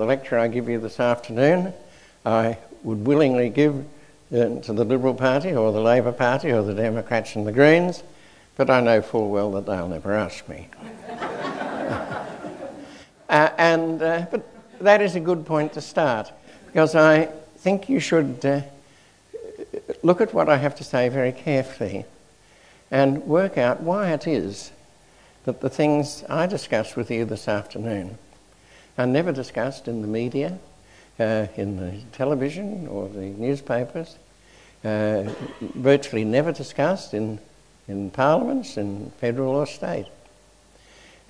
the lecture I give you this afternoon, I would willingly give to the Liberal Party or the Labor Party or the Democrats and the Greens, but I know full well that they'll never ask me. But that is a good point to start, because I think you should look at what I have to say very carefully and work out why it is that the things I discuss with you this afternoon are never discussed in the media, in the television or the newspapers, virtually never discussed in parliaments, in federal or state.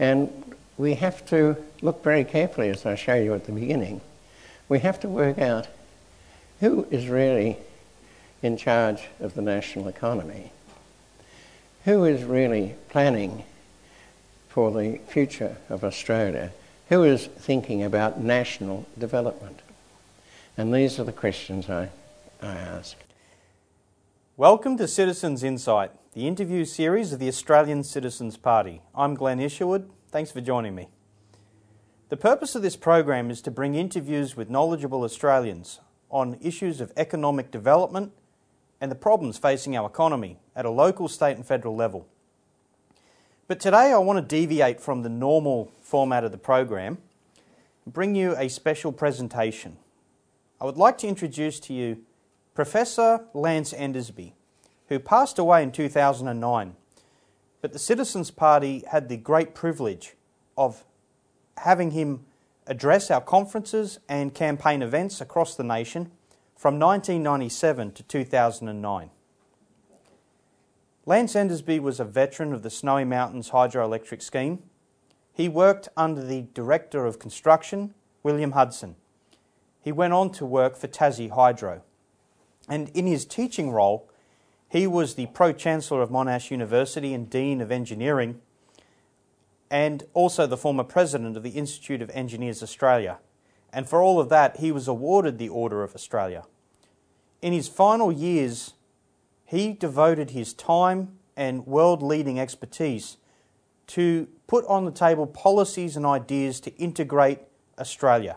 And we have to look very carefully, as I show you at the beginning. We have to work out who is really in charge of the national economy, who is really planning for the future of Australia, who is thinking about national development. And these are the questions I ask. Welcome to Citizens Insight, the interview series of the Australian Citizens Party. I'm Glenn Isherwood. Thanks for joining me. The purpose of this program is to bring interviews with knowledgeable Australians on issues of economic development and the problems facing our economy at a local, state and federal level. But today I want to deviate from the normal format of the program and bring you a special presentation. I would like to introduce to you Professor Lance Endersbee, who passed away in 2009. But the Citizens Party had the great privilege of having him address our conferences and campaign events across the nation from 1997 to 2009. Lance Endersbee was a veteran of the Snowy Mountains Hydroelectric Scheme. He worked under the Director of Construction, William Hudson. He went on to work for Tassie Hydro. And in his teaching role, he was the Pro-Chancellor of Monash University and Dean of Engineering, and also the former President of the Institute of Engineers Australia. And for all of that, he was awarded the Order of Australia. In his final years, he devoted his time and world-leading expertise to put on the table policies and ideas to integrate Australia,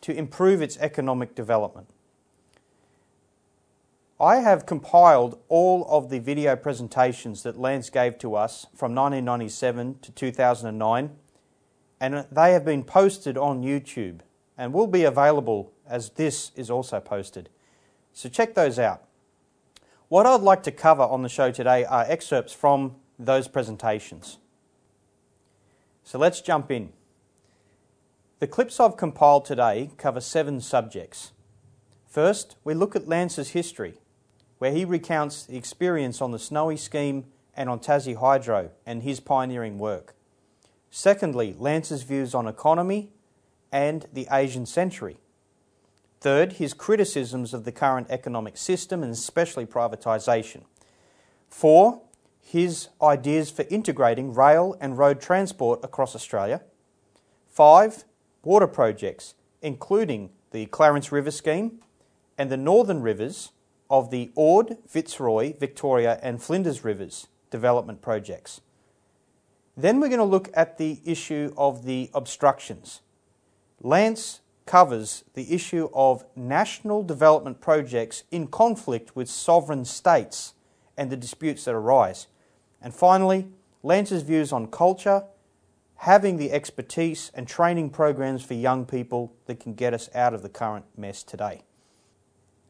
to improve its economic development. I have compiled all of the video presentations that Lance gave to us from 1997 to 2009, and they have been posted on YouTube and will be available as this is also posted. So check those out. What I'd like to cover on the show today are excerpts from those presentations. So let's jump in. The clips I've compiled today cover 7 subjects. First, we look at Lance's history, where he recounts the experience on the Snowy Scheme and on Tassie Hydro and his pioneering work. Secondly, Lance's views on economy and the Asian century. Third, his criticisms of the current economic system and especially privatisation. 4, his ideas for integrating rail and road transport across Australia. 5, water projects, including the Clarence River scheme and the northern rivers of the Ord, Fitzroy, Victoria and Flinders Rivers development projects. Then we're going to look at the issue of the obstructions. Lance covers the issue of national development projects in conflict with sovereign states and the disputes that arise. And finally, Lance's views on culture, having the expertise and training programs for young people that can get us out of the current mess today.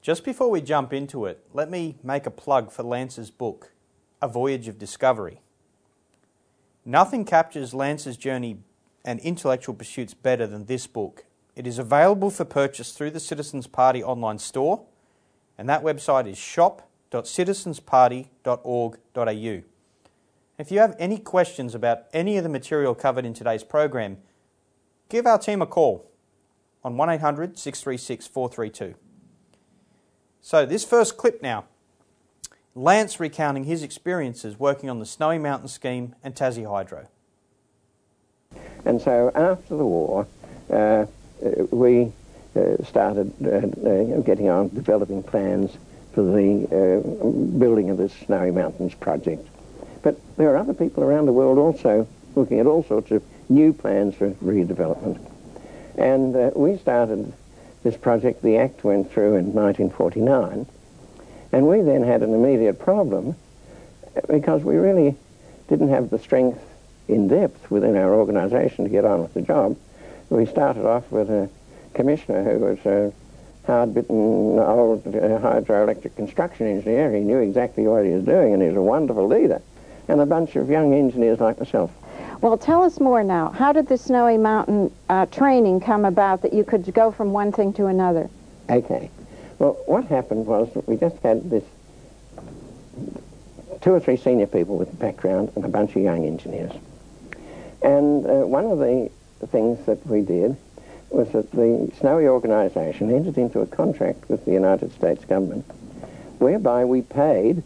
Just before we jump into it, let me make a plug for Lance's book, A Voyage of Discovery. Nothing captures Lance's journey and intellectual pursuits better than this book. It is available for purchase through the Citizens Party online store, and that website is shop.citizensparty.org.au. If you have any questions about any of the material covered in today's program, give our team a call on 1800 636 432. So this first clip now, Lance recounting his experiences working on the Snowy Mountains Scheme and Tassie Hydro. And so after the war, we started getting on developing plans for the building of the Snowy Mountains project. But there are other people around the world also looking at all sorts of new plans for redevelopment. And we started this project. The Act went through in 1949, and we then had an immediate problem because we really didn't have the strength in depth within our organisation to get on with the job. We started off with a commissioner who was a hard-bitten old hydroelectric construction engineer. He knew exactly what he was doing, and he was a wonderful leader, and a bunch of young engineers like myself. Well, tell us more now. How did the Snowy Mountain training come about that you could go from one thing to another? Okay. Well, what happened was that we just had this 2 or 3 senior people with a background and a bunch of young engineers. And one of the things that we did was that the Snowy organisation entered into a contract with the United States government whereby we paid,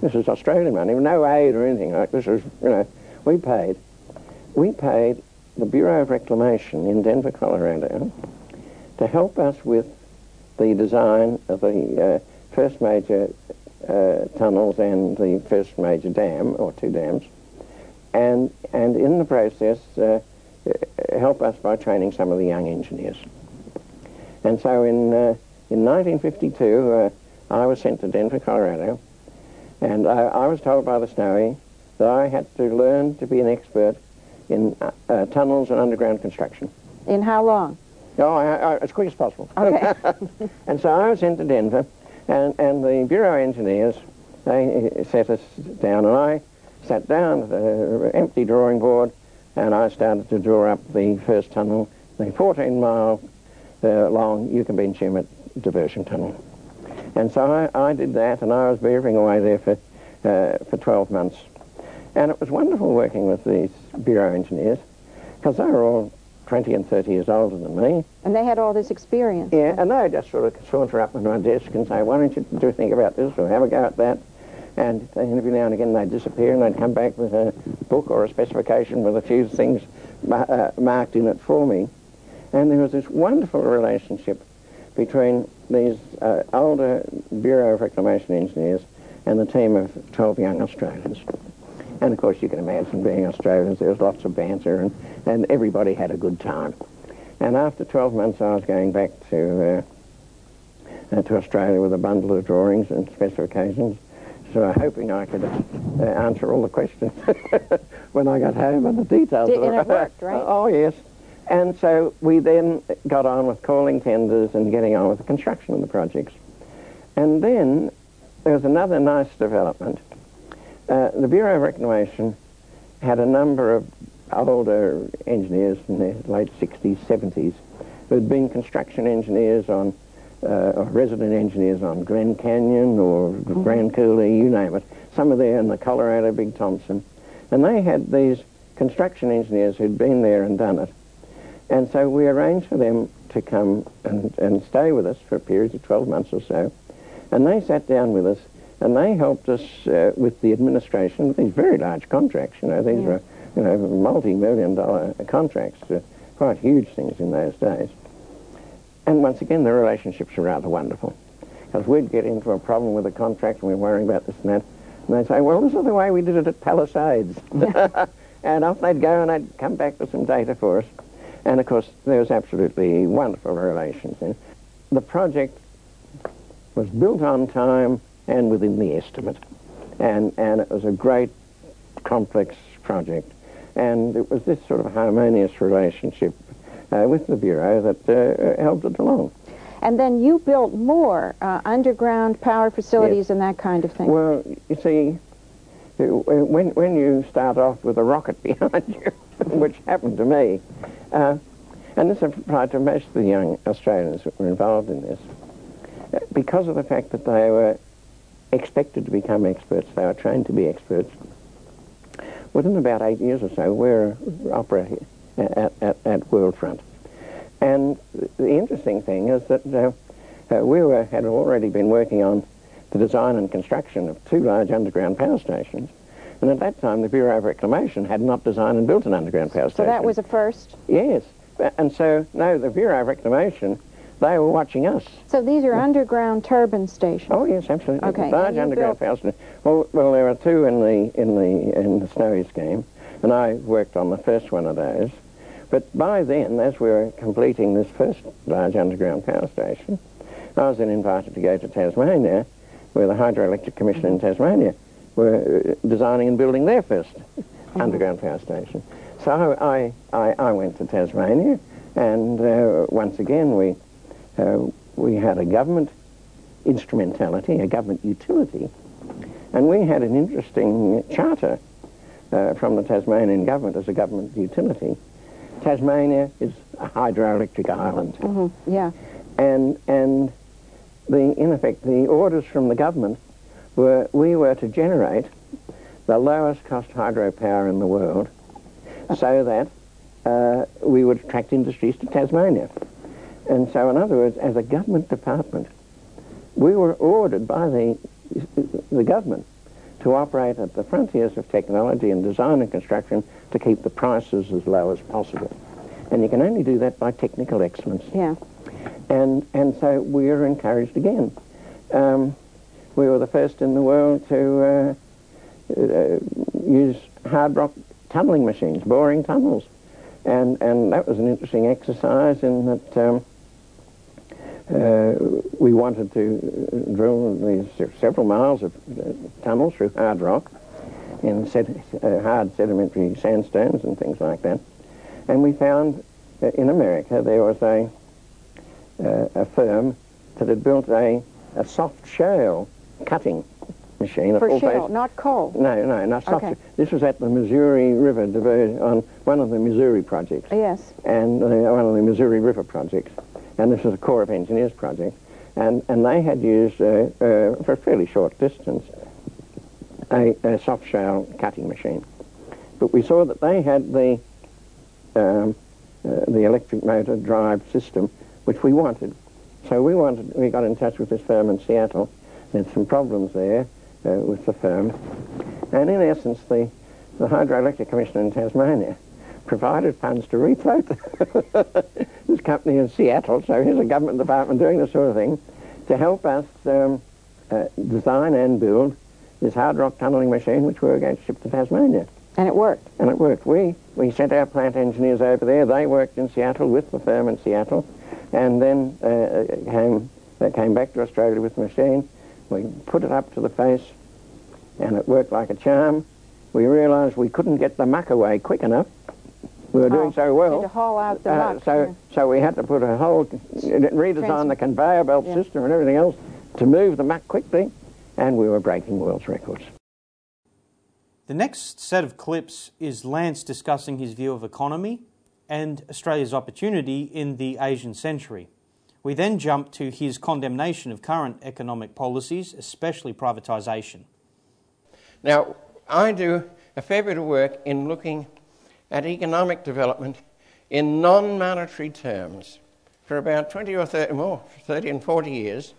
this is Australian money, no aid or anything like this, is, you know, we paid the Bureau of Reclamation in Denver, Colorado to help us with the design of the first major tunnels and the first major dam, or 2 dams, and in the process help us by training some of the young engineers. And so in 1952 I was sent to Denver, Colorado, and I was told by the Snowy that I had to learn to be an expert in tunnels and underground construction. In how long? Oh, as quick as possible. Okay. And so I was sent to Denver, and the Bureau engineers, they set us down, and I sat down at an empty drawing board, and I started to draw up the first tunnel, the 14-mile long Yukonbenchimut diversion tunnel. And so I did that, and I was beavering away there for 12 months. And it was wonderful working with these Bureau engineers, because they were all 20 and 30 years older than me. And they had all this experience. Yeah, and they just sort of saunter up on my desk and say, why don't you think about this, or have a go at that? And every now and again they'd disappear, and they'd come back with a book or a specification with a few things marked in it for me. And there was this wonderful relationship between these older Bureau of Reclamation engineers and the team of 12 young Australians. And of course you can imagine, being Australians, there was lots of banter, and everybody had a good time. And after 12 months I was going back to Australia with a bundle of drawings and specifications, so I'm hoping I could answer all the questions when I got home, and the details. And it worked, right? Oh yes. And so we then got on with calling tenders and getting on with the construction of the projects. And then there was another nice development. The Bureau of Reclamation had a number of older engineers in their late 60s, 70s, who had been construction engineers on, or resident engineers on Glen Canyon or Grand Coulee, you name it. Some of them in the Colorado, Big Thompson. And they had these construction engineers who'd been there and done it. And so we arranged for them to come and stay with us for a period of 12 months or so. And they sat down with us, and they helped us with the administration of these very large contracts. You know, these were, you know, multi-million-dollar contracts, quite huge things in those days. And once again, the relationships are rather wonderful, because we'd get into a problem with a contract and we're worrying about this and that, and they'd say, well, this is the way we did it at Palisades. And off they'd go, and they'd come back with some data for us. And of course, there was absolutely wonderful relations. And the project was built on time and within the estimate, and it was a great complex project, and it was this sort of harmonious relationship with the Bureau that helped it along. And then you built more underground power facilities and that kind of thing. Well, you see, when you start off with a rocket behind you, which happened to me, and this applied to most of the young Australians that were involved in this, because of the fact that they were expected to become experts, they were trained to be experts. Within about 8 years or so, we're operating at Worldfront. And the interesting thing is that had already been working on the design and construction of 2 large underground power stations. And at that time, the Bureau of Reclamation had not designed and built an underground power station. So that was a first? Yes. And so, no, the Bureau of Reclamation, they were watching us. So these are underground turbine stations. Oh yes, absolutely. Okay. Large underground power stations. Well, there are 2 in the Snowy Scheme, and I worked on the first one of those, But by then, as we were completing this first large underground power station, I was then invited to go to Tasmania, where the Hydroelectric Commission in Tasmania were designing and building their first underground power station. So I went to Tasmania, and once again we had a government instrumentality, a government utility, and we had an interesting charter from the Tasmanian government as a government utility. Tasmania is a hydroelectric island. Mm-hmm. Yeah. And the, in effect, the orders from the government were we were to generate the lowest cost hydropower in the world so that we would attract industries to Tasmania. And so, in other words, as a government department, we were ordered by the government to operate at the frontiers of technology and design and construction to keep the prices as low as possible. And you can only do that by technical excellence. Yeah. And so we were encouraged again. We were the first in the world to use hard rock tunnelling machines, boring tunnels. And that was an interesting exercise in that we wanted to drill these several miles of tunnels through hard rock in hard sedimentary sandstones and things like that. And we found that in America there was a firm that had built a soft shale cutting machine. For shale, not coal? No, no, not soft shale. This was at the Missouri River, on one of the Missouri projects. Yes. And one of the Missouri River projects. And this was a Corps of Engineers project. And they had used, for a fairly short distance, a soft shale cutting machine. But we saw that they had the electric motor drive system, which we wanted. So we got in touch with this firm in Seattle. There's some problems there with the firm. And in essence, the Hydroelectric Commission in Tasmania provided funds to refloat this company in Seattle, so here's a government department doing this sort of thing, to help us design and build this hard rock tunnelling machine which we were going to ship to Tasmania. And it worked. And it worked. We sent our plant engineers over there. They worked in Seattle with the firm in Seattle, and then they came back to Australia with the machine. We put it up to the face, and it worked like a charm. We realised we couldn't get the muck away quick enough. We were doing so well. We had to haul out the muck. So we had to put a whole, redesign the conveyor belt system and everything else to move the muck quickly, and we were breaking world records. The next set of clips is Lance discussing his view of economy and Australia's opportunity in the Asian century. We then jump to his condemnation of current economic policies, especially privatisation. Now, I do a fair bit of work in looking at economic development in non-monetary terms. For about 30 and 40 years,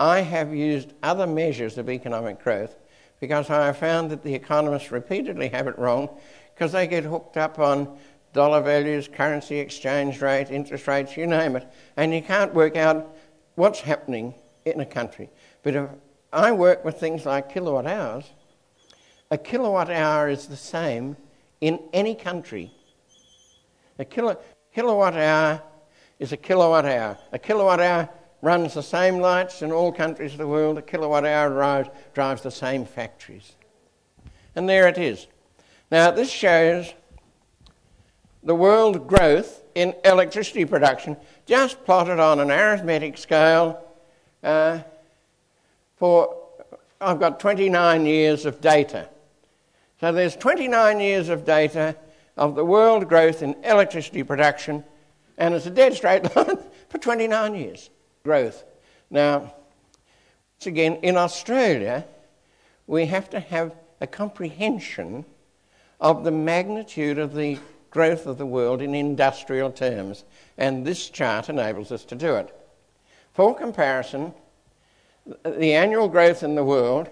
I have used other measures of economic growth because I found that the economists repeatedly have it wrong because they get hooked up on dollar values, currency exchange rate, interest rates, you name it, and you can't work out what's happening in a country. But if I work with things like kilowatt hours, a kilowatt hour is the same in any country. A kilowatt hour is a kilowatt hour. A kilowatt hour runs the same lights in all countries of the world. A kilowatt hour drives the same factories. And there it is. Now, this shows the world growth in electricity production just plotted on an arithmetic scale I've got 29 years of data. So there's 29 years of data of the world growth in electricity production, and it's a dead straight line for 29 years growth. Now, once again, in Australia, we have to have a comprehension of the magnitude of the growth of the world in industrial terms, and this chart enables us to do it. For comparison, the annual growth in the world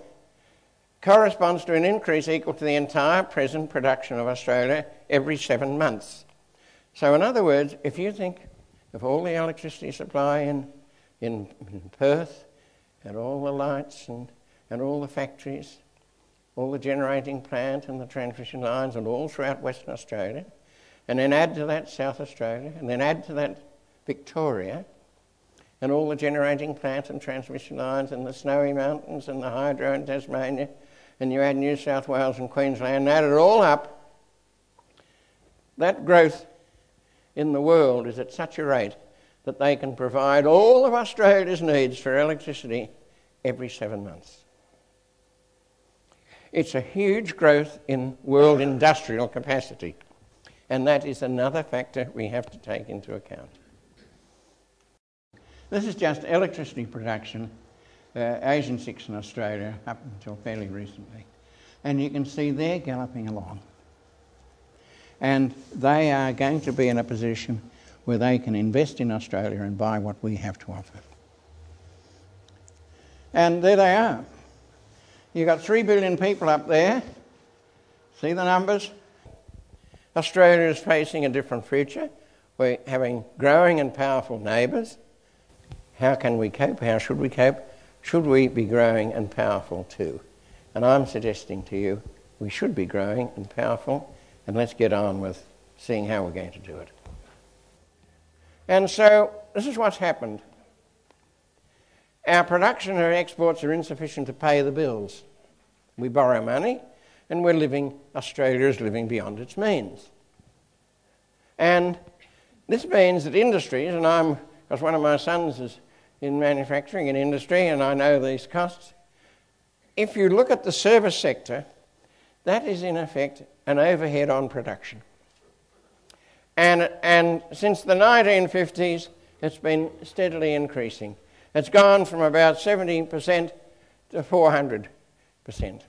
corresponds to an increase equal to the entire present production of Australia every 7 months. So in other words, if you think of all the electricity supply in Perth, and all the lights and all the factories, all the generating plant and the transmission lines and all throughout Western Australia, and then add to that South Australia, and then add to that Victoria, and all the generating plants and transmission lines and the Snowy Mountains and the hydro in Tasmania, and you add New South Wales and Queensland, add it all up, that growth in the world is at such a rate that they can provide all of Australia's needs for electricity every 7 months. It's a huge growth in world industrial capacity, and that is another factor we have to take into account. This is just electricity production, Asian 6 in Australia up until fairly recently, and you can see they're galloping along. And they are going to be in a position where they can invest in Australia and buy what we have to offer. And there they are. You've got 3 billion people up there. See the numbers? Australia is facing a different future. We're having growing and powerful neighbours. How can we cope? How should we cope? Should we be growing and powerful too? And I'm suggesting to you we should be growing and powerful, and let's get on with seeing how we're going to do it. And so this is what's happened. Our production and exports are insufficient to pay the bills. We borrow money and we're living, Australia is living beyond its means. And this means that industries, and because one of my sons is in manufacturing and industry and I know these costs, if you look at the service sector, that is in effect an overhead on production. And since the 1950s, it's been steadily increasing. It's gone from about 70% to 400%.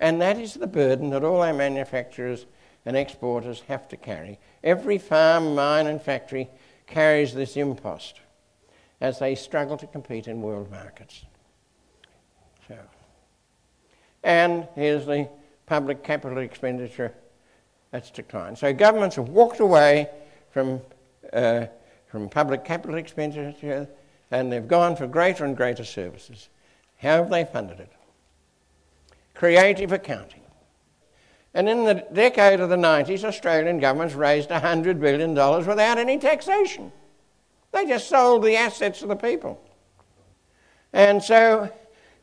And that is the burden that all our manufacturers and exporters have to carry. Every farm, mine and factory carries this impost as they struggle to compete in world markets. So, and here's the public capital expenditure that's declined. So governments have walked away from public capital expenditure and they've gone for greater and greater services. How have they funded it? Creative accounting. And in the decade of the 90s, Australian governments raised $100 billion without any taxation. They just sold the assets of the people. And so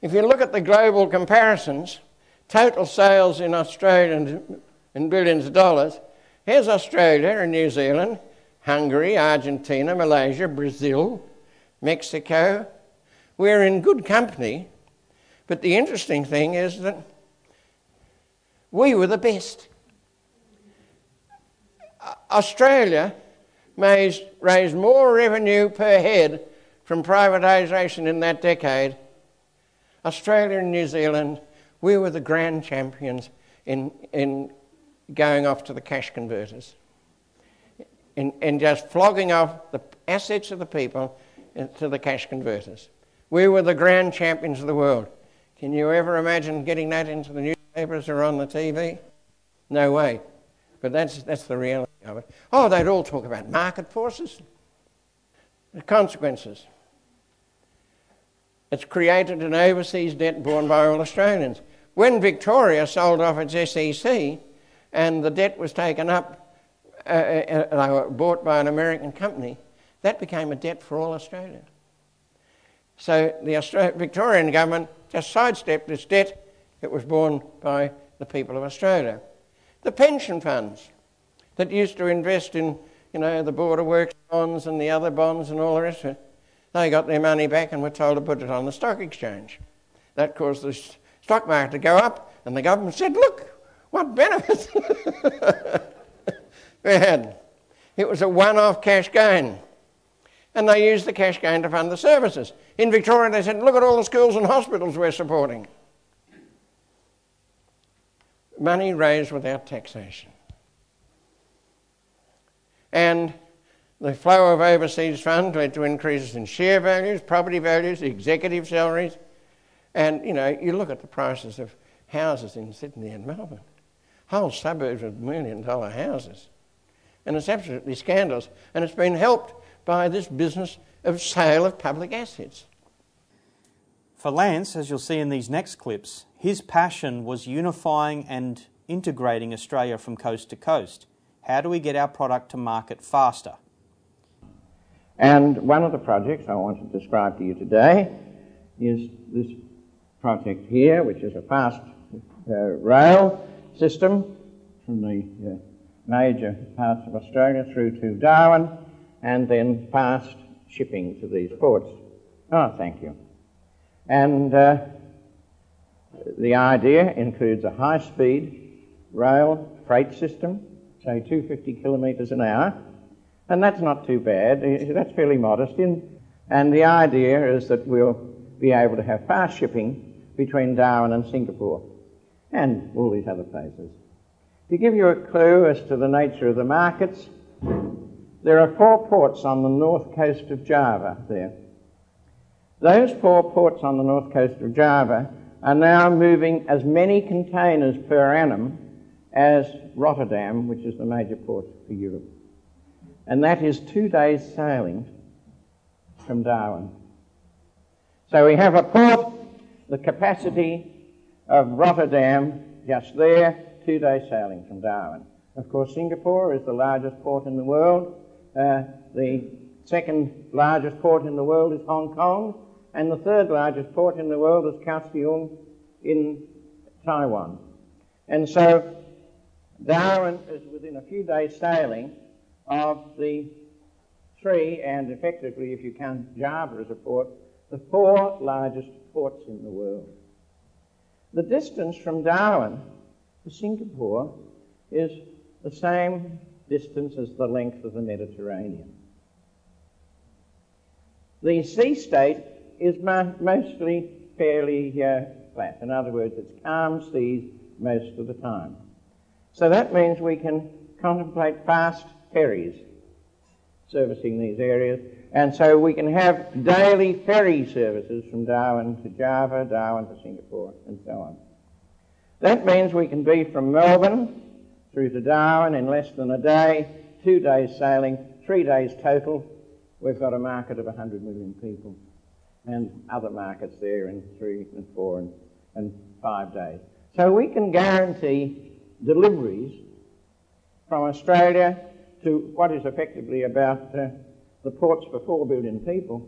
if you look at the global comparisons, total sales in Australia in billions of dollars, here's Australia and New Zealand, Hungary, Argentina, Malaysia, Brazil, Mexico. We're in good company, but the interesting thing is that we were the best. Australia raised more revenue per head from privatisation in that decade. Australia and New Zealand, we were the grand champions in going off to the cash converters and just flogging off the assets of the people to the cash converters. We were the grand champions of the world. Can you ever imagine getting that into the newspapers or on the TV? No way. But that's the reality of it. Oh, they'd all talk about market forces. The consequences. It's created an overseas debt borne by all Australians. When Victoria sold off its SEC, and the debt was taken up, they were bought by an American company, that became a debt for all Australia. So the Victorian government just sidestepped this debt that was borne by the people of Australia. The pension funds that used to invest in, the border works bonds and the other bonds and all the rest of it, they got their money back and were told to put it on the stock exchange. That caused the stock market to go up, and the government said, look, what benefits we had. It was a one-off cash gain. And they used the cash gain to fund the services. In Victoria, they said, look at all the schools and hospitals we're supporting. Money raised without taxation. And the flow of overseas funds led to increases in share values, property values, executive salaries. And, you look at the prices of houses in Sydney and Melbourne. Whole suburbs of $1 million houses. And it's absolutely scandalous. And it's been helped by this business of sale of public assets. For Lance, as you'll see in these next clips, his passion was unifying and integrating Australia from coast to coast. How do we get our product to market faster? And one of the projects I want to describe to you today is this project here, which is a fast rail system from the major parts of Australia through to Darwin, and then fast shipping to these ports. Oh, thank you. And the idea includes a high-speed rail freight system, say 250 kilometres an hour, and that's not too bad, that's fairly modest. And the idea is that we'll be able to have fast shipping between Darwin and Singapore and all these other places. To give you a clue as to the nature of the markets, there are 4 ports on the north coast of Java there. Those 4 ports on the north coast of Java are now moving as many containers per annum as Rotterdam, which is the major port for Europe. And that is 2 days sailing from Darwin. So we have a port, the capacity of Rotterdam just there, 2 days sailing from Darwin. Of course, Singapore is the largest port in the world. The second largest port in the world is Hong Kong, and the third largest port in the world is Kaohsiung in Taiwan. And so Darwin is within a few days sailing of the 3, and effectively, if you count Java as a port, the 4 largest ports in the world. The distance from Darwin to Singapore is the same distance as the length of the Mediterranean. The sea state is mostly fairly flat. In other words, it's calm seas most of the time. So that means we can contemplate fast ferries servicing these areas, and so we can have daily ferry services from Darwin to Java, Darwin to Singapore, and so on. That means we can be from Melbourne through to Darwin in less than a day, 2 days sailing, 3 days total. We've got a market of 100 million people and other markets there in 3 and 4 and 5 days. So we can guarantee deliveries from Australia to what is effectively about the ports for 4 billion people.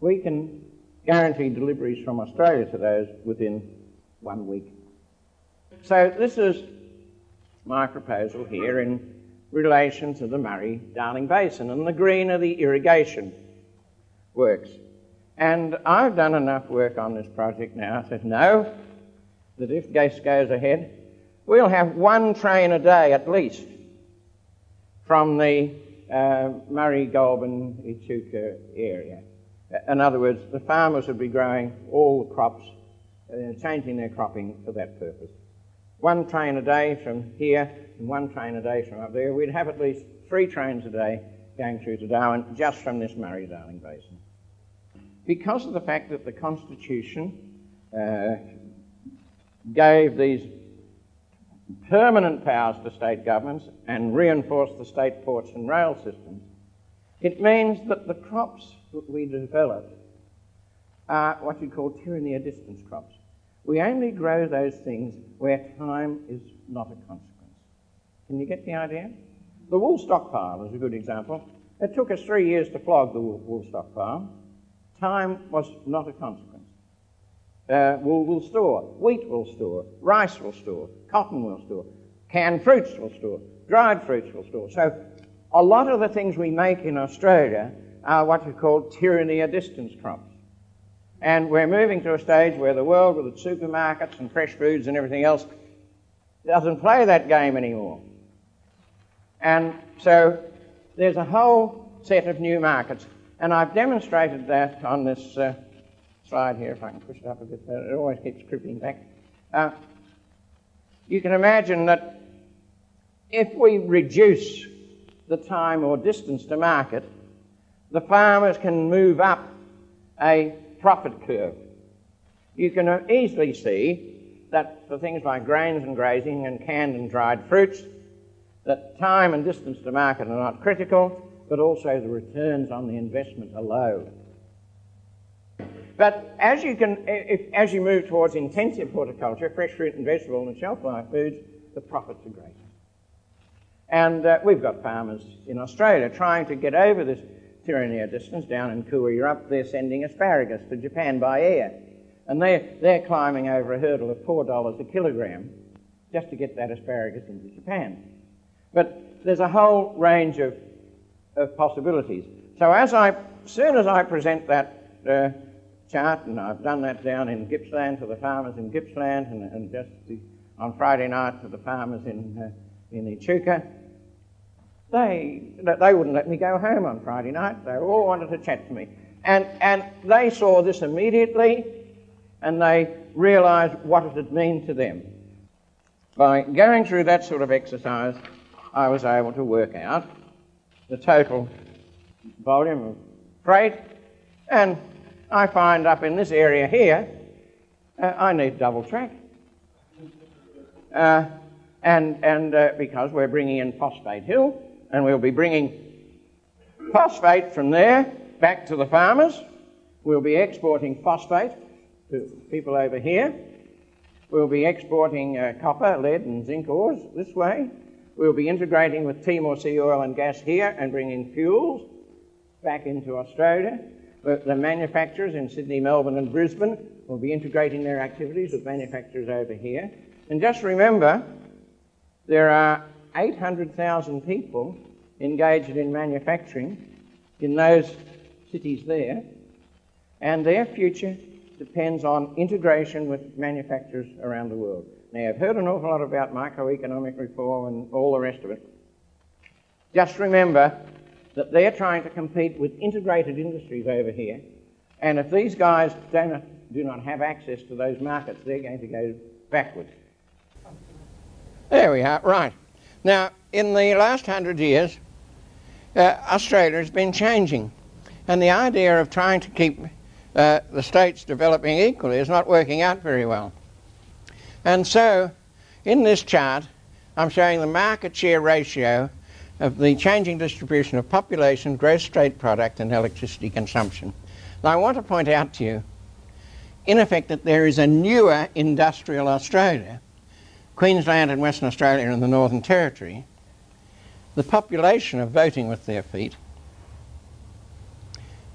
We can guarantee deliveries from Australia to those within 1 week. So this is my proposal here in relation to the Murray-Darling Basin, and the green are the irrigation works. And I've done enough work on this project now to know that if this goes ahead, we'll have 1 train a day at least from the Murray-Goulburn-Echuca area. In other words, the farmers would be growing all the crops, changing their cropping for that purpose. 1 train a day from here and 1 train a day from up there. We'd have at least 3 trains a day going through to Darwin just from this Murray-Darling Basin. Because of the fact that the Constitution gave these permanent powers to state governments and reinforced the state ports and rail systems, it means that the crops that we develop are what you call tyranny of distance crops. We only grow those things where time is not a consequence. Can you get the idea? The wool stockpile is a good example. It took us 3 years to flog the wool stockpile. Time was not a consequence. Wool will store, wheat will store, rice will store, cotton will store, canned fruits will store, dried fruits will store. So a lot of the things we make in Australia are what you call tyranny of distance crops. And we're moving to a stage where the world with its supermarkets and fresh foods and everything else doesn't play that game anymore. And so there's a whole set of new markets. And I've demonstrated that on this slide here, if I can push it up a bit, it always keeps creeping back. You can imagine that if we reduce the time or distance to market, the farmers can move up a profit curve. You can easily see that for things like grains and grazing and canned and dried fruits, that time and distance to market are not critical, but also the returns on the investment are low. But as you move towards intensive horticulture, fresh fruit and vegetable and shelf life foods, the profits are greater. And we've got farmers in Australia trying to get over this tyranny of distance. Down in Koori up, they're sending asparagus to Japan by air. And they're climbing over a hurdle of $4 a kilogram just to get that asparagus into Japan. But there's a whole range of possibilities. So as soon as I present that chart, and I've done that down in Gippsland to the farmers in Gippsland, and just on Friday night to the farmers in Echuca, they wouldn't let me go home on Friday night. They all wanted to chat to me. And they saw this immediately, and they realised what it had meant to them. By going through that sort of exercise, I was able to work out the total volume of freight, and I find up in this area here, I need double track. And because we're bringing in Phosphate Hill, and we'll be bringing phosphate from there back to the farmers. We'll be exporting phosphate to people over here. We'll be exporting copper, lead and zinc ores this way. We'll be integrating with Timor Sea oil and gas here and bringing fuels back into Australia. The manufacturers in Sydney, Melbourne and Brisbane will be integrating their activities with manufacturers over here. And just remember, there are 800,000 people engaged in manufacturing in those cities there, and their future depends on integration with manufacturers around the world. Now, I've heard an awful lot about microeconomic reform and all the rest of it. Just remember that they're trying to compete with integrated industries over here, and if these guys do not have access to those markets, they're going to go backwards. There we are, right. Now, in the last 100 years, Australia has been changing, and the idea of trying to keep the states developing equally is not working out very well. And so, in this chart, I'm showing the market share ratio of the changing distribution of population, gross state product and electricity consumption. Now, I want to point out to you, in effect, that there is a newer industrial Australia, Queensland and Western Australia and the Northern Territory. The population are voting with their feet,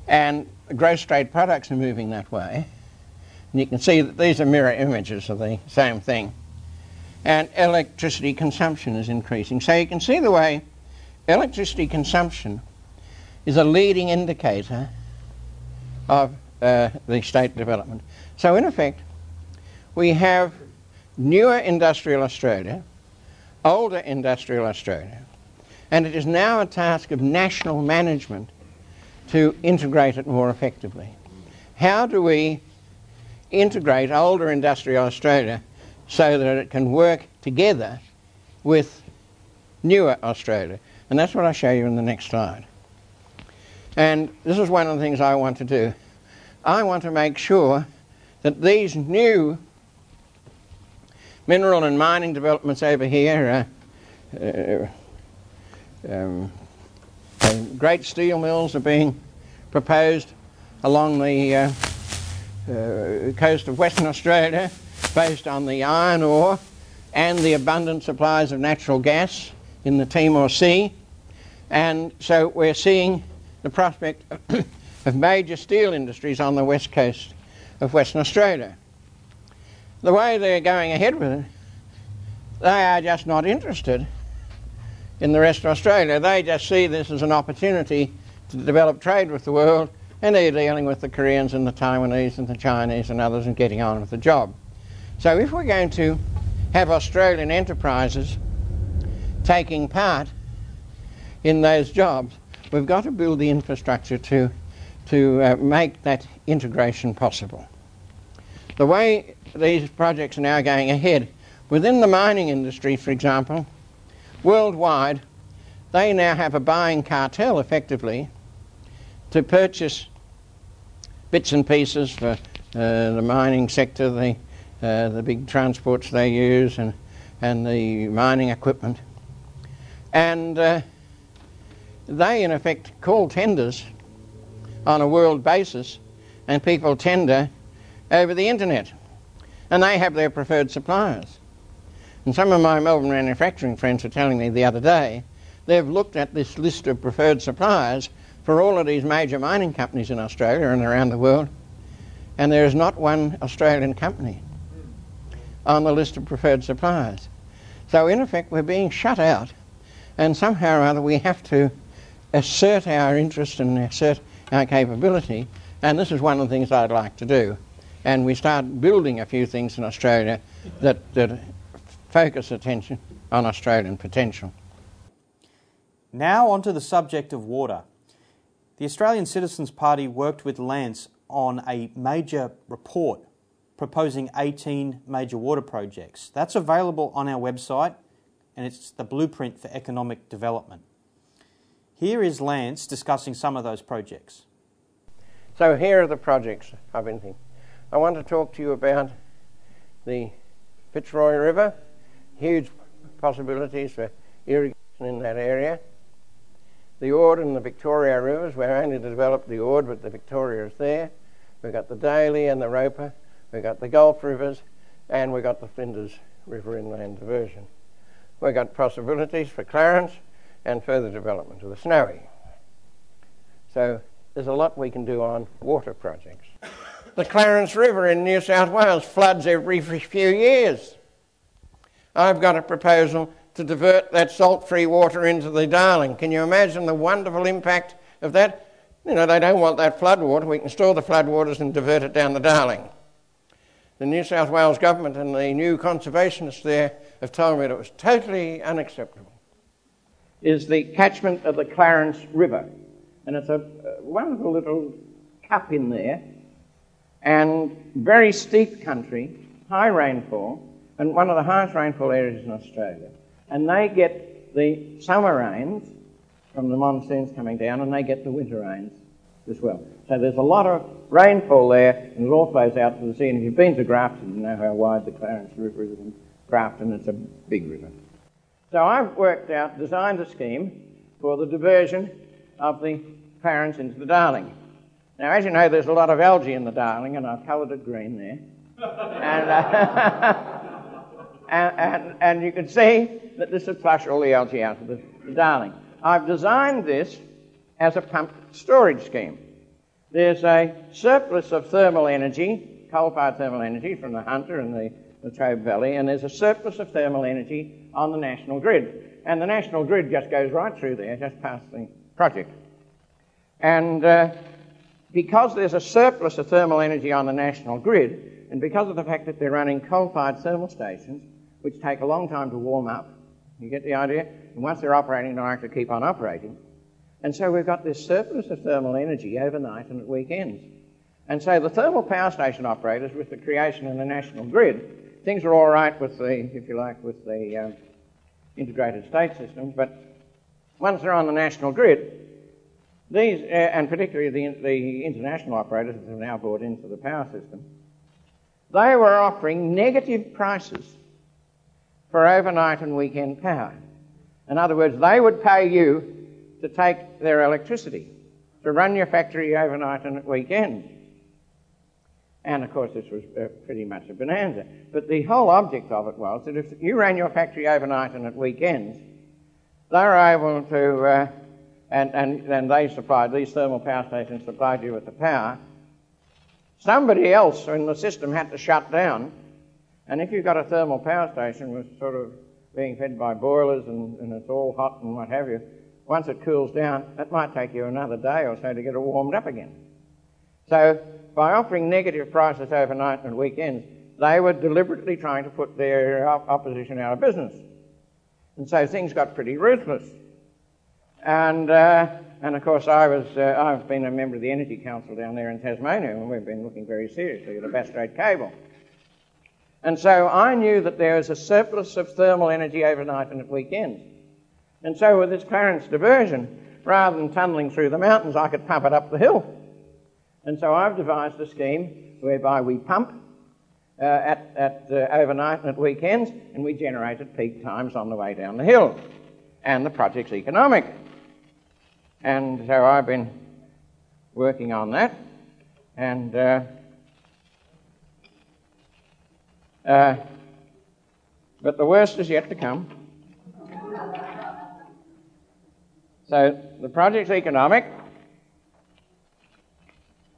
and gross state products are moving that way. And you can see that these are mirror images of the same thing. And electricity consumption is increasing. So you can see the way electricity consumption is a leading indicator of the state development. So in effect, we have newer industrial Australia, older industrial Australia, and it is now a task of national management to integrate it more effectively. How do we integrate older industrial Australia so that it can work together with newer Australia? And that's what I'll show you in the next slide. And this is one of the things I want to do. I want to make sure that these new mineral and mining developments over here, great steel mills are being proposed along the coast of Western Australia, based on the iron ore and the abundant supplies of natural gas in the Timor Sea. And so we're seeing the prospect of major steel industries on the west coast of Western Australia. The way they're going ahead with it, they are just not interested in the rest of Australia. They just see this as an opportunity to develop trade with the world, and they're dealing with the Koreans and the Taiwanese and the Chinese and others and getting on with the job. So if we're going to have Australian enterprises taking part in those jobs, we've got to build the infrastructure to make that integration possible. The way these projects are now going ahead, within the mining industry, for example, worldwide, they now have a buying cartel, effectively, to purchase bits and pieces for the mining sector, the big transports they use, and the mining equipment. And they, in effect, call tenders on a world basis, and people tender over the internet. And they have their preferred suppliers. And some of my Melbourne manufacturing friends were telling me the other day, they've looked at this list of preferred suppliers for all of these major mining companies in Australia and around the world, and there is not one Australian company on the list of preferred suppliers. So in effect we're being shut out, and somehow or other we have to assert our interest and assert our capability, and this is one of the things I'd like to do. And we start building a few things in Australia that focus attention on Australian potential. Now onto the subject of water. The Australian Citizens Party worked with Lance on a major report proposing 18 major water projects. That's available on our website, and it's the blueprint for economic development. Here is Lance discussing some of those projects. So here are the projects I've been thinking. I want to talk to you about the Fitzroy River, huge possibilities for irrigation in that area. The Ord and the Victoria rivers, we're only to develop the Ord, but the Victoria is there. We've got the Daly and the Roper, we've got the Gulf rivers, and we've got the Flinders River inland diversion. We've got possibilities for Clarence and further development of the Snowy. So there's a lot we can do on water projects. The Clarence River in New South Wales floods every few years. I've got a proposal to divert that salt-free water into the Darling. Can you imagine the wonderful impact of that? You know, they don't want that flood water. We can store the flood waters and divert it down the Darling. The New South Wales government and the new conservationists there have told me that it was totally unacceptable. Is the catchment of the Clarence River. And it's a wonderful little cup in there, and very steep country, high rainfall, and one of the highest rainfall areas in Australia. And they get the summer rains from the monsoons coming down, and they get the winter rains as well. So there's a lot of rainfall there, and it all flows out to the sea. And if you've been to Grafton, you know how wide the Clarence River is in Grafton. It's a big river. So I've designed a scheme for the diversion of the Clarence into the Darling. Now, as you know, there's a lot of algae in the Darling, and I've coloured it green there. And you can see that this would flush all the algae out of the Darling. I've designed this as a pumped storage scheme. There's a surplus of thermal energy, coal-fired thermal energy from the Hunter and the Latrobe Valley, and there's a surplus of thermal energy on the national grid. And the national grid just goes right through there, just past the project. And because there's a surplus of thermal energy on the national grid, and because of the fact that they're running coal-fired thermal stations, which take a long time to warm up, you get the idea? And once they're operating, they're actually keep on operating. And so we've got this surplus of thermal energy overnight and at weekends. And so the thermal power station operators, with the creation of the national grid, things are all right with the, if you like, with the integrated state systems, but once they're on the national grid, these, and particularly the international operators that are now brought into the power system, they were offering negative prices for overnight and weekend power. In other words, they would pay you to take their electricity, to run your factory overnight and at weekend. And of course this was pretty much a bonanza. But the whole object of it was that if you ran your factory overnight and at weekends, they were able to, and they supplied, these thermal power stations supplied you with the power. Somebody else in the system had to shut down, and if you've got a thermal power station that's sort of being fed by boilers and it's all hot and what have you, once it cools down, it might take you another day or so to get it warmed up again. So by offering negative prices overnight and weekends, they were deliberately trying to put their opposition out of business. And so things got pretty ruthless. And of course, I've been a member of the Energy Council down there in Tasmania, and we've been looking very seriously at a Bass Strait cable. And so I knew that there was a surplus of thermal energy overnight and at weekends. And so with this Clarence diversion, rather than tunnelling through the mountains, I could pump it up the hill. And so I've devised a scheme whereby we pump overnight and at weekends, and we generate at peak times on the way down the hill. And the project's economic. And so I've been working on that, and But the worst is yet to come. So the project's economic,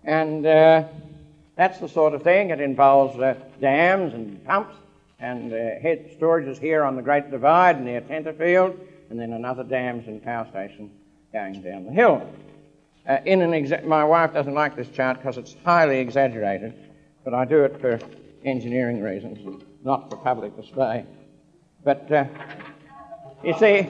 and that's the sort of thing. It involves dams and pumps and head storages here on the Great Divide near Tenterfield, and then another dams and power station going down the hill. My wife doesn't like this chart because it's highly exaggerated, but I do it for engineering reasons, not for public display. But you see,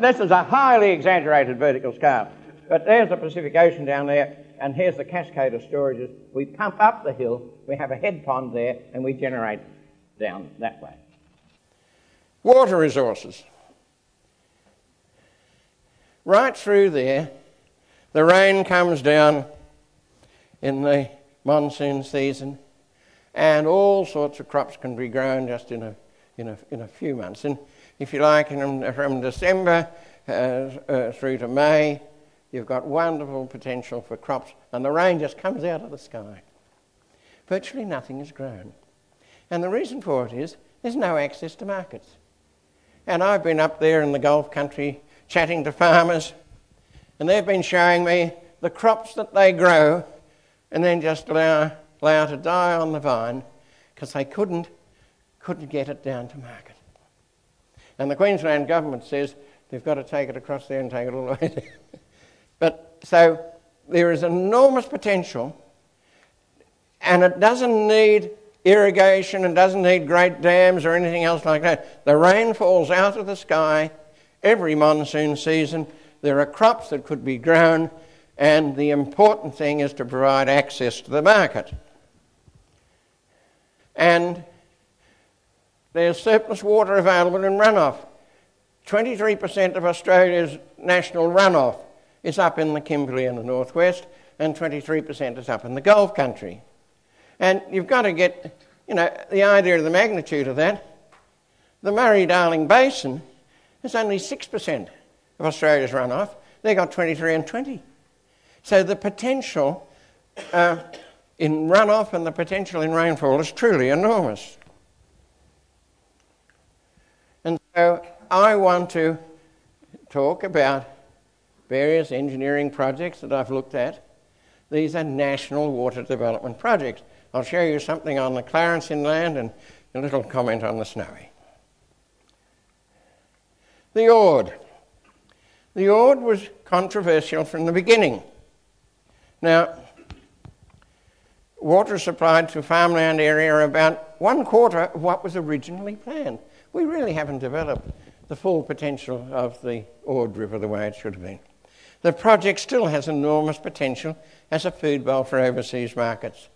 this is a highly exaggerated vertical scale. But there's the Pacific Ocean down there, and here's the cascade of storages. We pump up the hill, we have a head pond there, and we generate down that way. Water resources. Right through there, the rain comes down in the monsoon season, and all sorts of crops can be grown just in a few months. And if you like, from December through to May, you've got wonderful potential for crops, and the rain just comes out of the sky. Virtually nothing is grown. And the reason for it is there's no access to markets. And I've been up there in the Gulf country chatting to farmers, and they've been showing me the crops that they grow and then just allow to die on the vine because they couldn't get it down to market. And the Queensland government says they've got to take it across there and take it all the way down. But so there is enormous potential, and it doesn't need irrigation, and doesn't need great dams or anything else like that. The rain falls out of the sky every monsoon season. There are crops that could be grown, and the important thing is to provide access to the market. And there's surplus water available in runoff. 23% of Australia's national runoff is up in the Kimberley and the northwest, and 23% is up in the Gulf country. And you've got to get, the idea of the magnitude of that. The Murray-Darling Basin is only 6% of Australia's runoff. They got 23 and 20. So the potential in runoff and the potential in rainfall is truly enormous. And so I want to talk about various engineering projects that I've looked at. These are national water development projects. I'll show you something on the Clarence Inland and a little comment on the Snowy. The Ord. The Ord was controversial from the beginning. Now, water is supplied to farmland area about 1/4 of what was originally planned. We really haven't developed the full potential of the Ord River the way it should have been. The project still has enormous potential as a food bowl for overseas markets.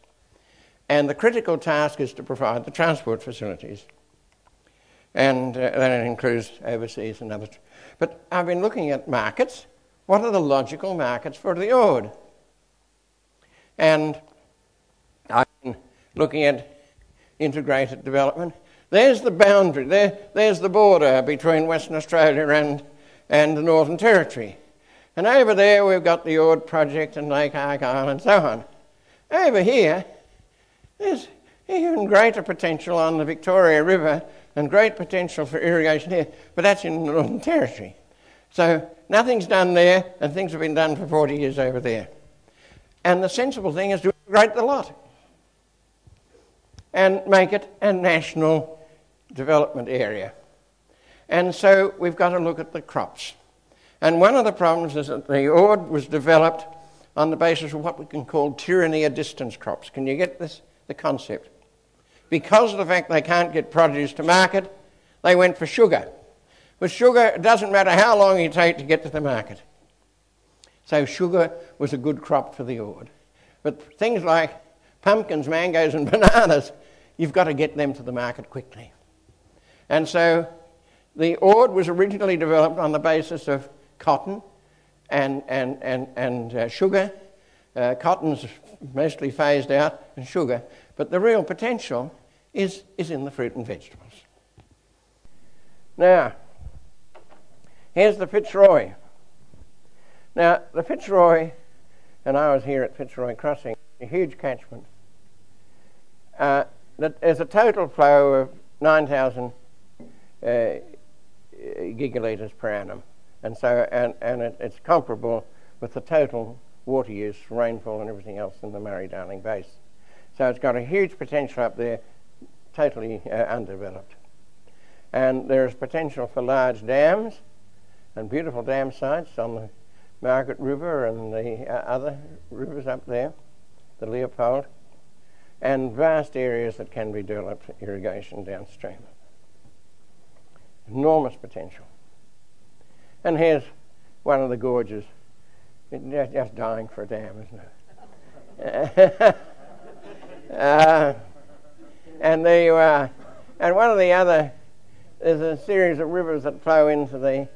And the critical task is to provide the transport facilities. And that includes overseas and other. But I've been looking at markets. What are the logical markets for the Ord? And I've been looking at integrated development. There's the boundary. There's the border between Western Australia and the Northern Territory. And over there we've got the Ord project and Lake Argyll and so on. Over here, there's even greater potential on the Victoria River and great potential for irrigation here, but that's in the Northern Territory. So nothing's done there, and things have been done for 40 years over there. And the sensible thing is to integrate the lot and make it a national development area. And so we've got to look at the crops. And one of the problems is that the Ord was developed on the basis of what we can call tyranny of distance crops. Can you get this? The concept. Because of the fact they can't get produce to market, they went for sugar. With sugar, it doesn't matter how long you take to get to the market. So sugar was a good crop for the Ord. But things like pumpkins, mangoes and bananas, you've got to get them to the market quickly. And so the Ord was originally developed on the basis of cotton and sugar. Cotton's mostly phased out, and sugar, but the real potential is in the fruit and vegetables. Now, here's the Fitzroy. Now, the Fitzroy, and I was here at Fitzroy Crossing, a huge catchment. There's a total flow of 9,000 gigalitres per annum. And so, it's comparable with the total water use, rainfall and everything else in the Murray-Darling Basin. So it's got a huge potential up there, totally undeveloped. And there is potential for large dams and beautiful dam sites on the Margaret River and the other rivers up there, the Leopold, and vast areas that can be developed for irrigation downstream. Enormous potential. And here's one of the gorges. It's just dying for a dam, isn't it? And there you are. And one of the other, there's a series of rivers that flow into the,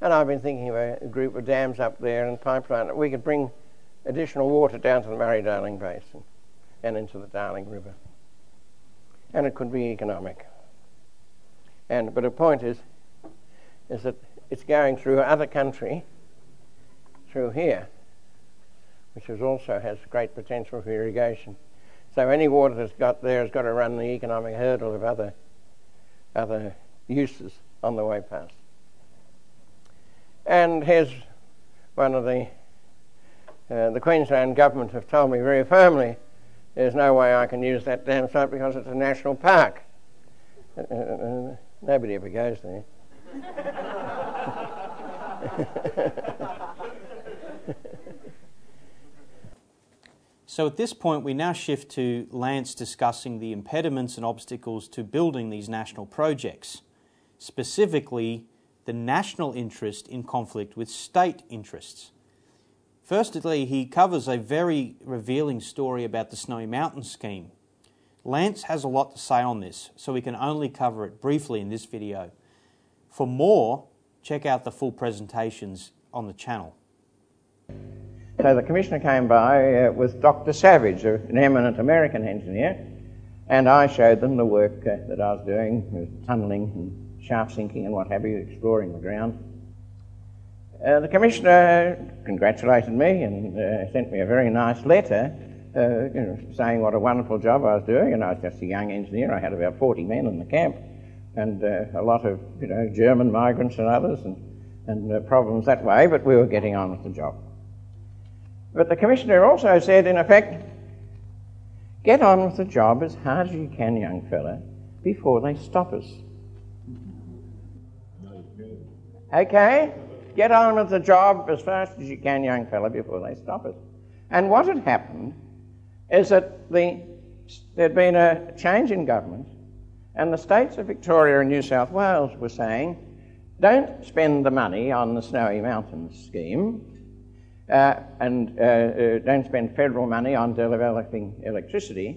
and I've been thinking of a group of dams up there and pipeline. We could bring additional water down to the Murray-Darling Basin and into the Darling River. And it could be economic. And, but the point is that it's going through other country, through here, which is also has great potential for irrigation. So any water that's got there has got to run the economic hurdle of other uses on the way past. And here's one of the Queensland government have told me very firmly, there's no way I can use that dam site because it's a national park. Nobody ever goes there. So at this point we now shift to Lance discussing the impediments and obstacles to building these national projects, specifically the national interest in conflict with state interests. Firstly, he covers a very revealing story about the Snowy Mountains scheme. Lance has a lot to say on this, so we can only cover it briefly in this video. For more, check out the full presentations on the channel. So the commissioner came by with Dr. Savage, an eminent American engineer, and I showed them the work that I was doing with tunnelling and shaft sinking and what have you, exploring the ground. The commissioner congratulated me and sent me a very nice letter saying what a wonderful job I was doing, and I was just a young engineer. I had about 40 men in the camp and a lot of German migrants and others and problems that way, but we were getting on with the job. But the commissioner also said, in effect, get on with the job as hard as you can, young fella, before they stop us. Okay? Get on with the job as fast as you can, young fella, before they stop us. And what had happened is that there'd been a change in government, and the states of Victoria and New South Wales were saying, don't spend the money on the Snowy Mountains scheme, and don't spend federal money on developing electricity.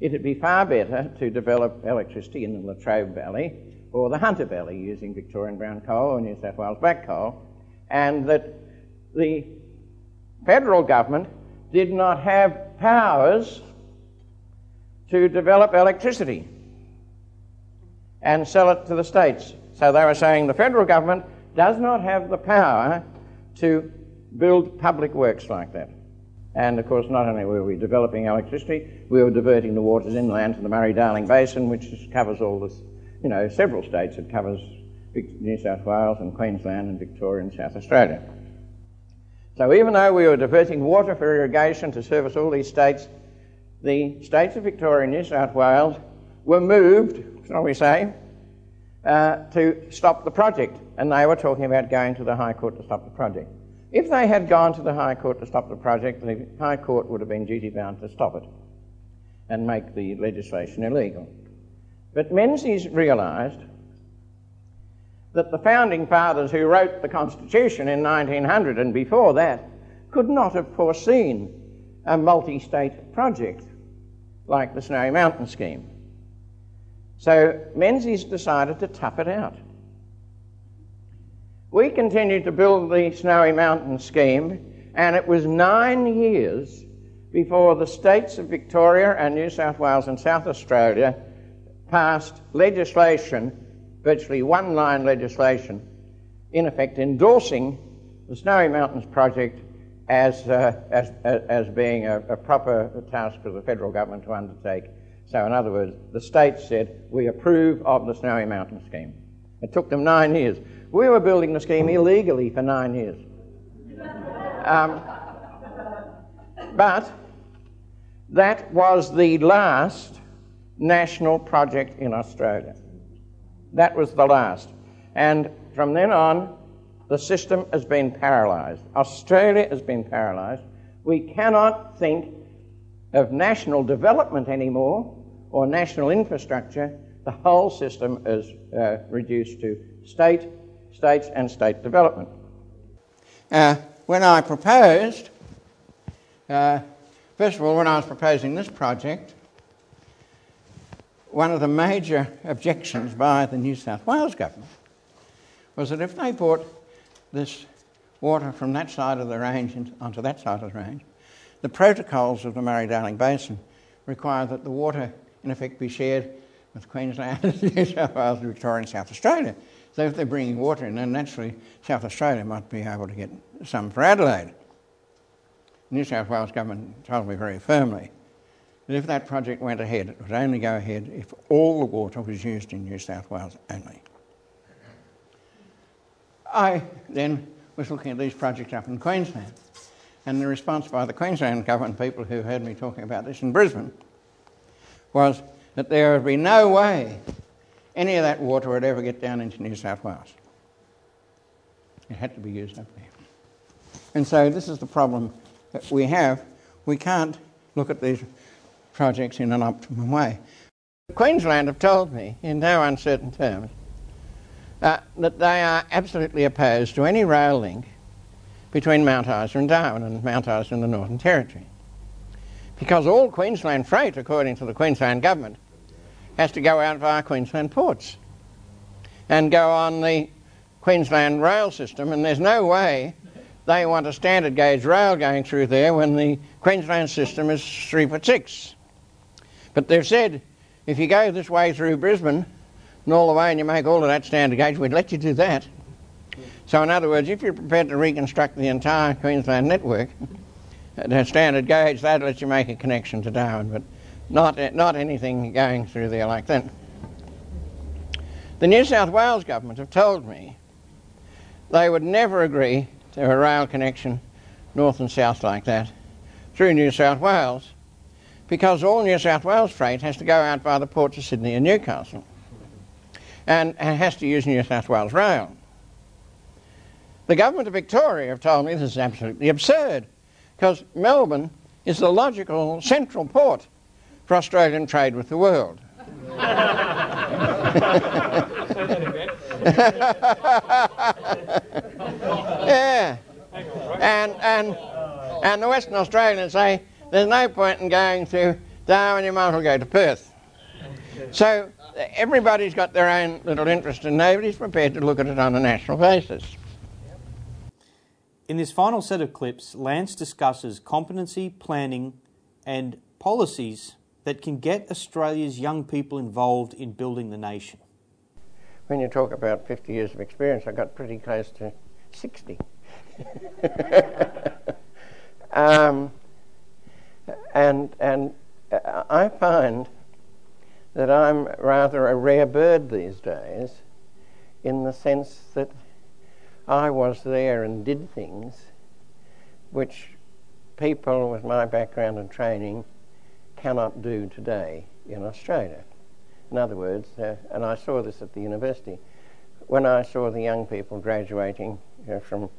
It would be far better to develop electricity in the Latrobe Valley or the Hunter Valley using Victorian brown coal or New South Wales black coal, and that the federal government did not have powers to develop electricity and sell it to the states. So they were saying the federal government does not have the power to build public works like that. And of course, not only were we developing electricity, we were diverting the waters inland to the Murray-Darling Basin, which covers all this, several states. It covers New South Wales and Queensland and Victoria and South Australia. So even though we were diverting water for irrigation to service all these states, the states of Victoria and New South Wales were moved, shall we say, to stop the project. And they were talking about going to the High Court to stop the project. If they had gone to the High Court to stop the project, the High Court would have been duty-bound to stop it and make the legislation illegal. But Menzies realised that the Founding Fathers who wrote the Constitution in 1900 and before that could not have foreseen a multi-state project like the Snowy Mountain scheme. So Menzies decided to tough it out. We continued to build the Snowy Mountain scheme, and it was 9 years before the states of Victoria and New South Wales and South Australia passed legislation, virtually one-line legislation, in effect endorsing the Snowy Mountains project as being a proper task for the federal government to undertake. So in other words, the states said, we approve of the Snowy Mountain scheme. It took them 9 years. We were building the scheme illegally for 9 years. But that was the last national project in Australia. That was the last. And from then on, the system has been paralysed. Australia has been paralysed. We cannot think of national development anymore or national infrastructure. The whole system is reduced to states and state development. When I proposed, first of all, when I was proposing this project, one of the major objections by the New South Wales government was that if they brought this water from that side of the range onto that side of the range, the protocols of the Murray-Darling Basin require that the water, in effect, be shared with Queensland, New South Wales, Victoria and South Australia. So if they're bringing water in, then naturally South Australia might be able to get some for Adelaide. The New South Wales government told me very firmly that if that project went ahead, it would only go ahead if all the water was used in New South Wales only. I then was looking at these projects up in Queensland, and the response by the Queensland government people who heard me talking about this in Brisbane was that there would be no way any of that water would ever get down into New South Wales. It had to be used up there. And so this is the problem that we have. We can't look at these projects in an optimum way. Queensland have told me, in no uncertain terms, that they are absolutely opposed to any rail link between Mount Isa and Darwin, and Mount Isa and the Northern Territory, because all Queensland freight, according to the Queensland government, has to go out via Queensland ports and go on the Queensland rail system, and there's no way they want a standard gauge rail going through there when the Queensland system is 3/6. But they've said, if you go this way through Brisbane and all the way and you make all of that standard gauge, we'd let you do that. So in other words, if you're prepared to reconstruct the entire Queensland network at standard gauge, that lets you make a connection to Darwin, but not anything going through there like that. The New South Wales government have told me they would never agree to a rail connection north and south like that through New South Wales, because all New South Wales freight has to go out by the ports of Sydney and Newcastle, and has to use New South Wales rail. The government of Victoria have told me this is absolutely absurd, because Melbourne is the logical central port for Australian trade with the world. Yeah. And the Western Australians say there's no point in going to Darwin, you might as well go to Perth. So everybody's got their own little interest and nobody's prepared to look at it on a national basis. In this final set of clips, Lance discusses competency, planning and policies that can get Australia's young people involved in building the nation. When you talk about 50 years of experience, I got pretty close to 60. And I find that I'm rather a rare bird these days, in the sense that I was there and did things which people with my background and training cannot do today in Australia. In other words, and I saw this at the university, when I saw the young people graduating from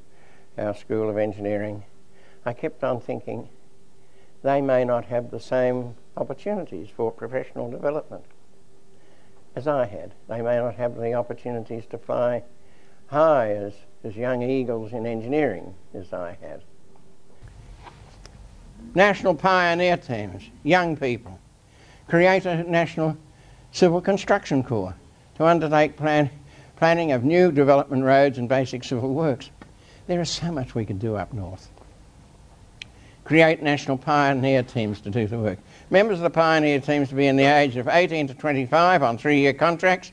our School of Engineering, I kept on thinking they may not have the same opportunities for professional development as I had. They may not have the opportunities to fly high as young eagles in engineering as I had. National pioneer teams, young people, create a national civil construction corps to undertake planning of new development roads and basic civil works. There is so much we can do up north. Create national pioneer teams to do the work. Members of the pioneer teams to be in the age of 18 to 25 on 3-year contracts,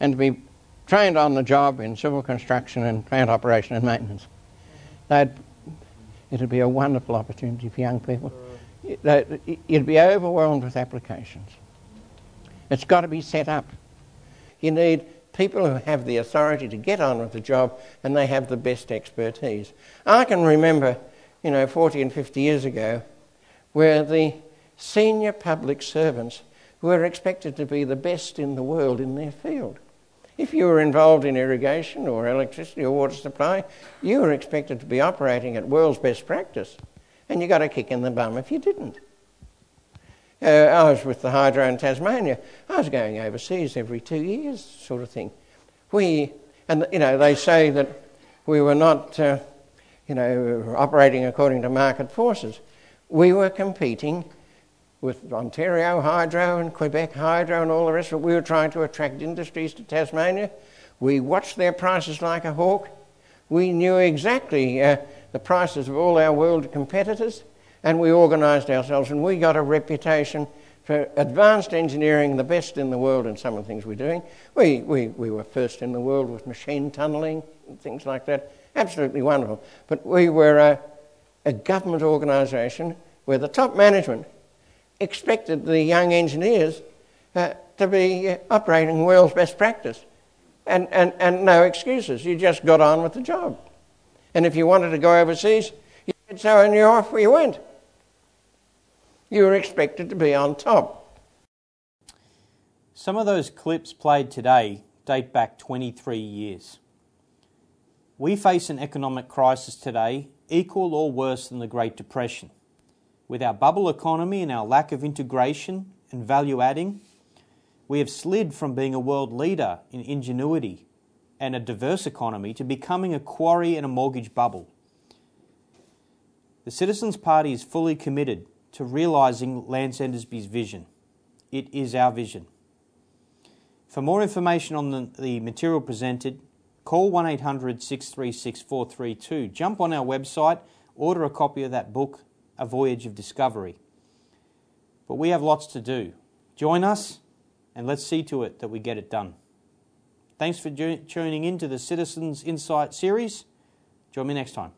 and to be trained on the job in civil construction and plant operation and maintenance. It would be a wonderful opportunity for young people. You'd be overwhelmed with applications. It's got to be set up. You need people who have the authority to get on with the job, and they have the best expertise. I can remember, 40 and 50 years ago, where the senior public servants were expected to be the best in the world in their field. If you were involved in irrigation or electricity or water supply, you were expected to be operating at world's best practice, and you got a kick in the bum if you didn't. I was with the Hydro in Tasmania. I was going overseas every 2 years, sort of thing. They say that we were not, operating according to market forces. We were competing with Ontario Hydro and Quebec Hydro and all the rest of it. We were trying to attract industries to Tasmania. We watched their prices like a hawk. We knew exactly the prices of all our world competitors, and we organised ourselves, and we got a reputation for advanced engineering, the best in the world in some of the things we're doing. We were first in the world with machine tunnelling and things like that. Absolutely wonderful. But we were a government organisation where the top management expected the young engineers to be operating world's best practice, and no excuses. You just got on with the job. And if you wanted to go overseas, you did so and you're off you went. You were expected to be on top. Some of those clips played today date back 23 years. We face an economic crisis today equal or worse than the Great Depression. With our bubble economy and our lack of integration and value adding, we have slid from being a world leader in ingenuity and a diverse economy to becoming a quarry and a mortgage bubble. The Citizens Party is fully committed to realising Lance Endersbee's vision. It is our vision. For more information on the material presented, call 1800 636 432. Jump on our website, order a copy of that book, A Voyage of Discovery. But we have lots to do. Join us and let's see to it that we get it done. Thanks for tuning in to the Citizens Insight series. Join me next time.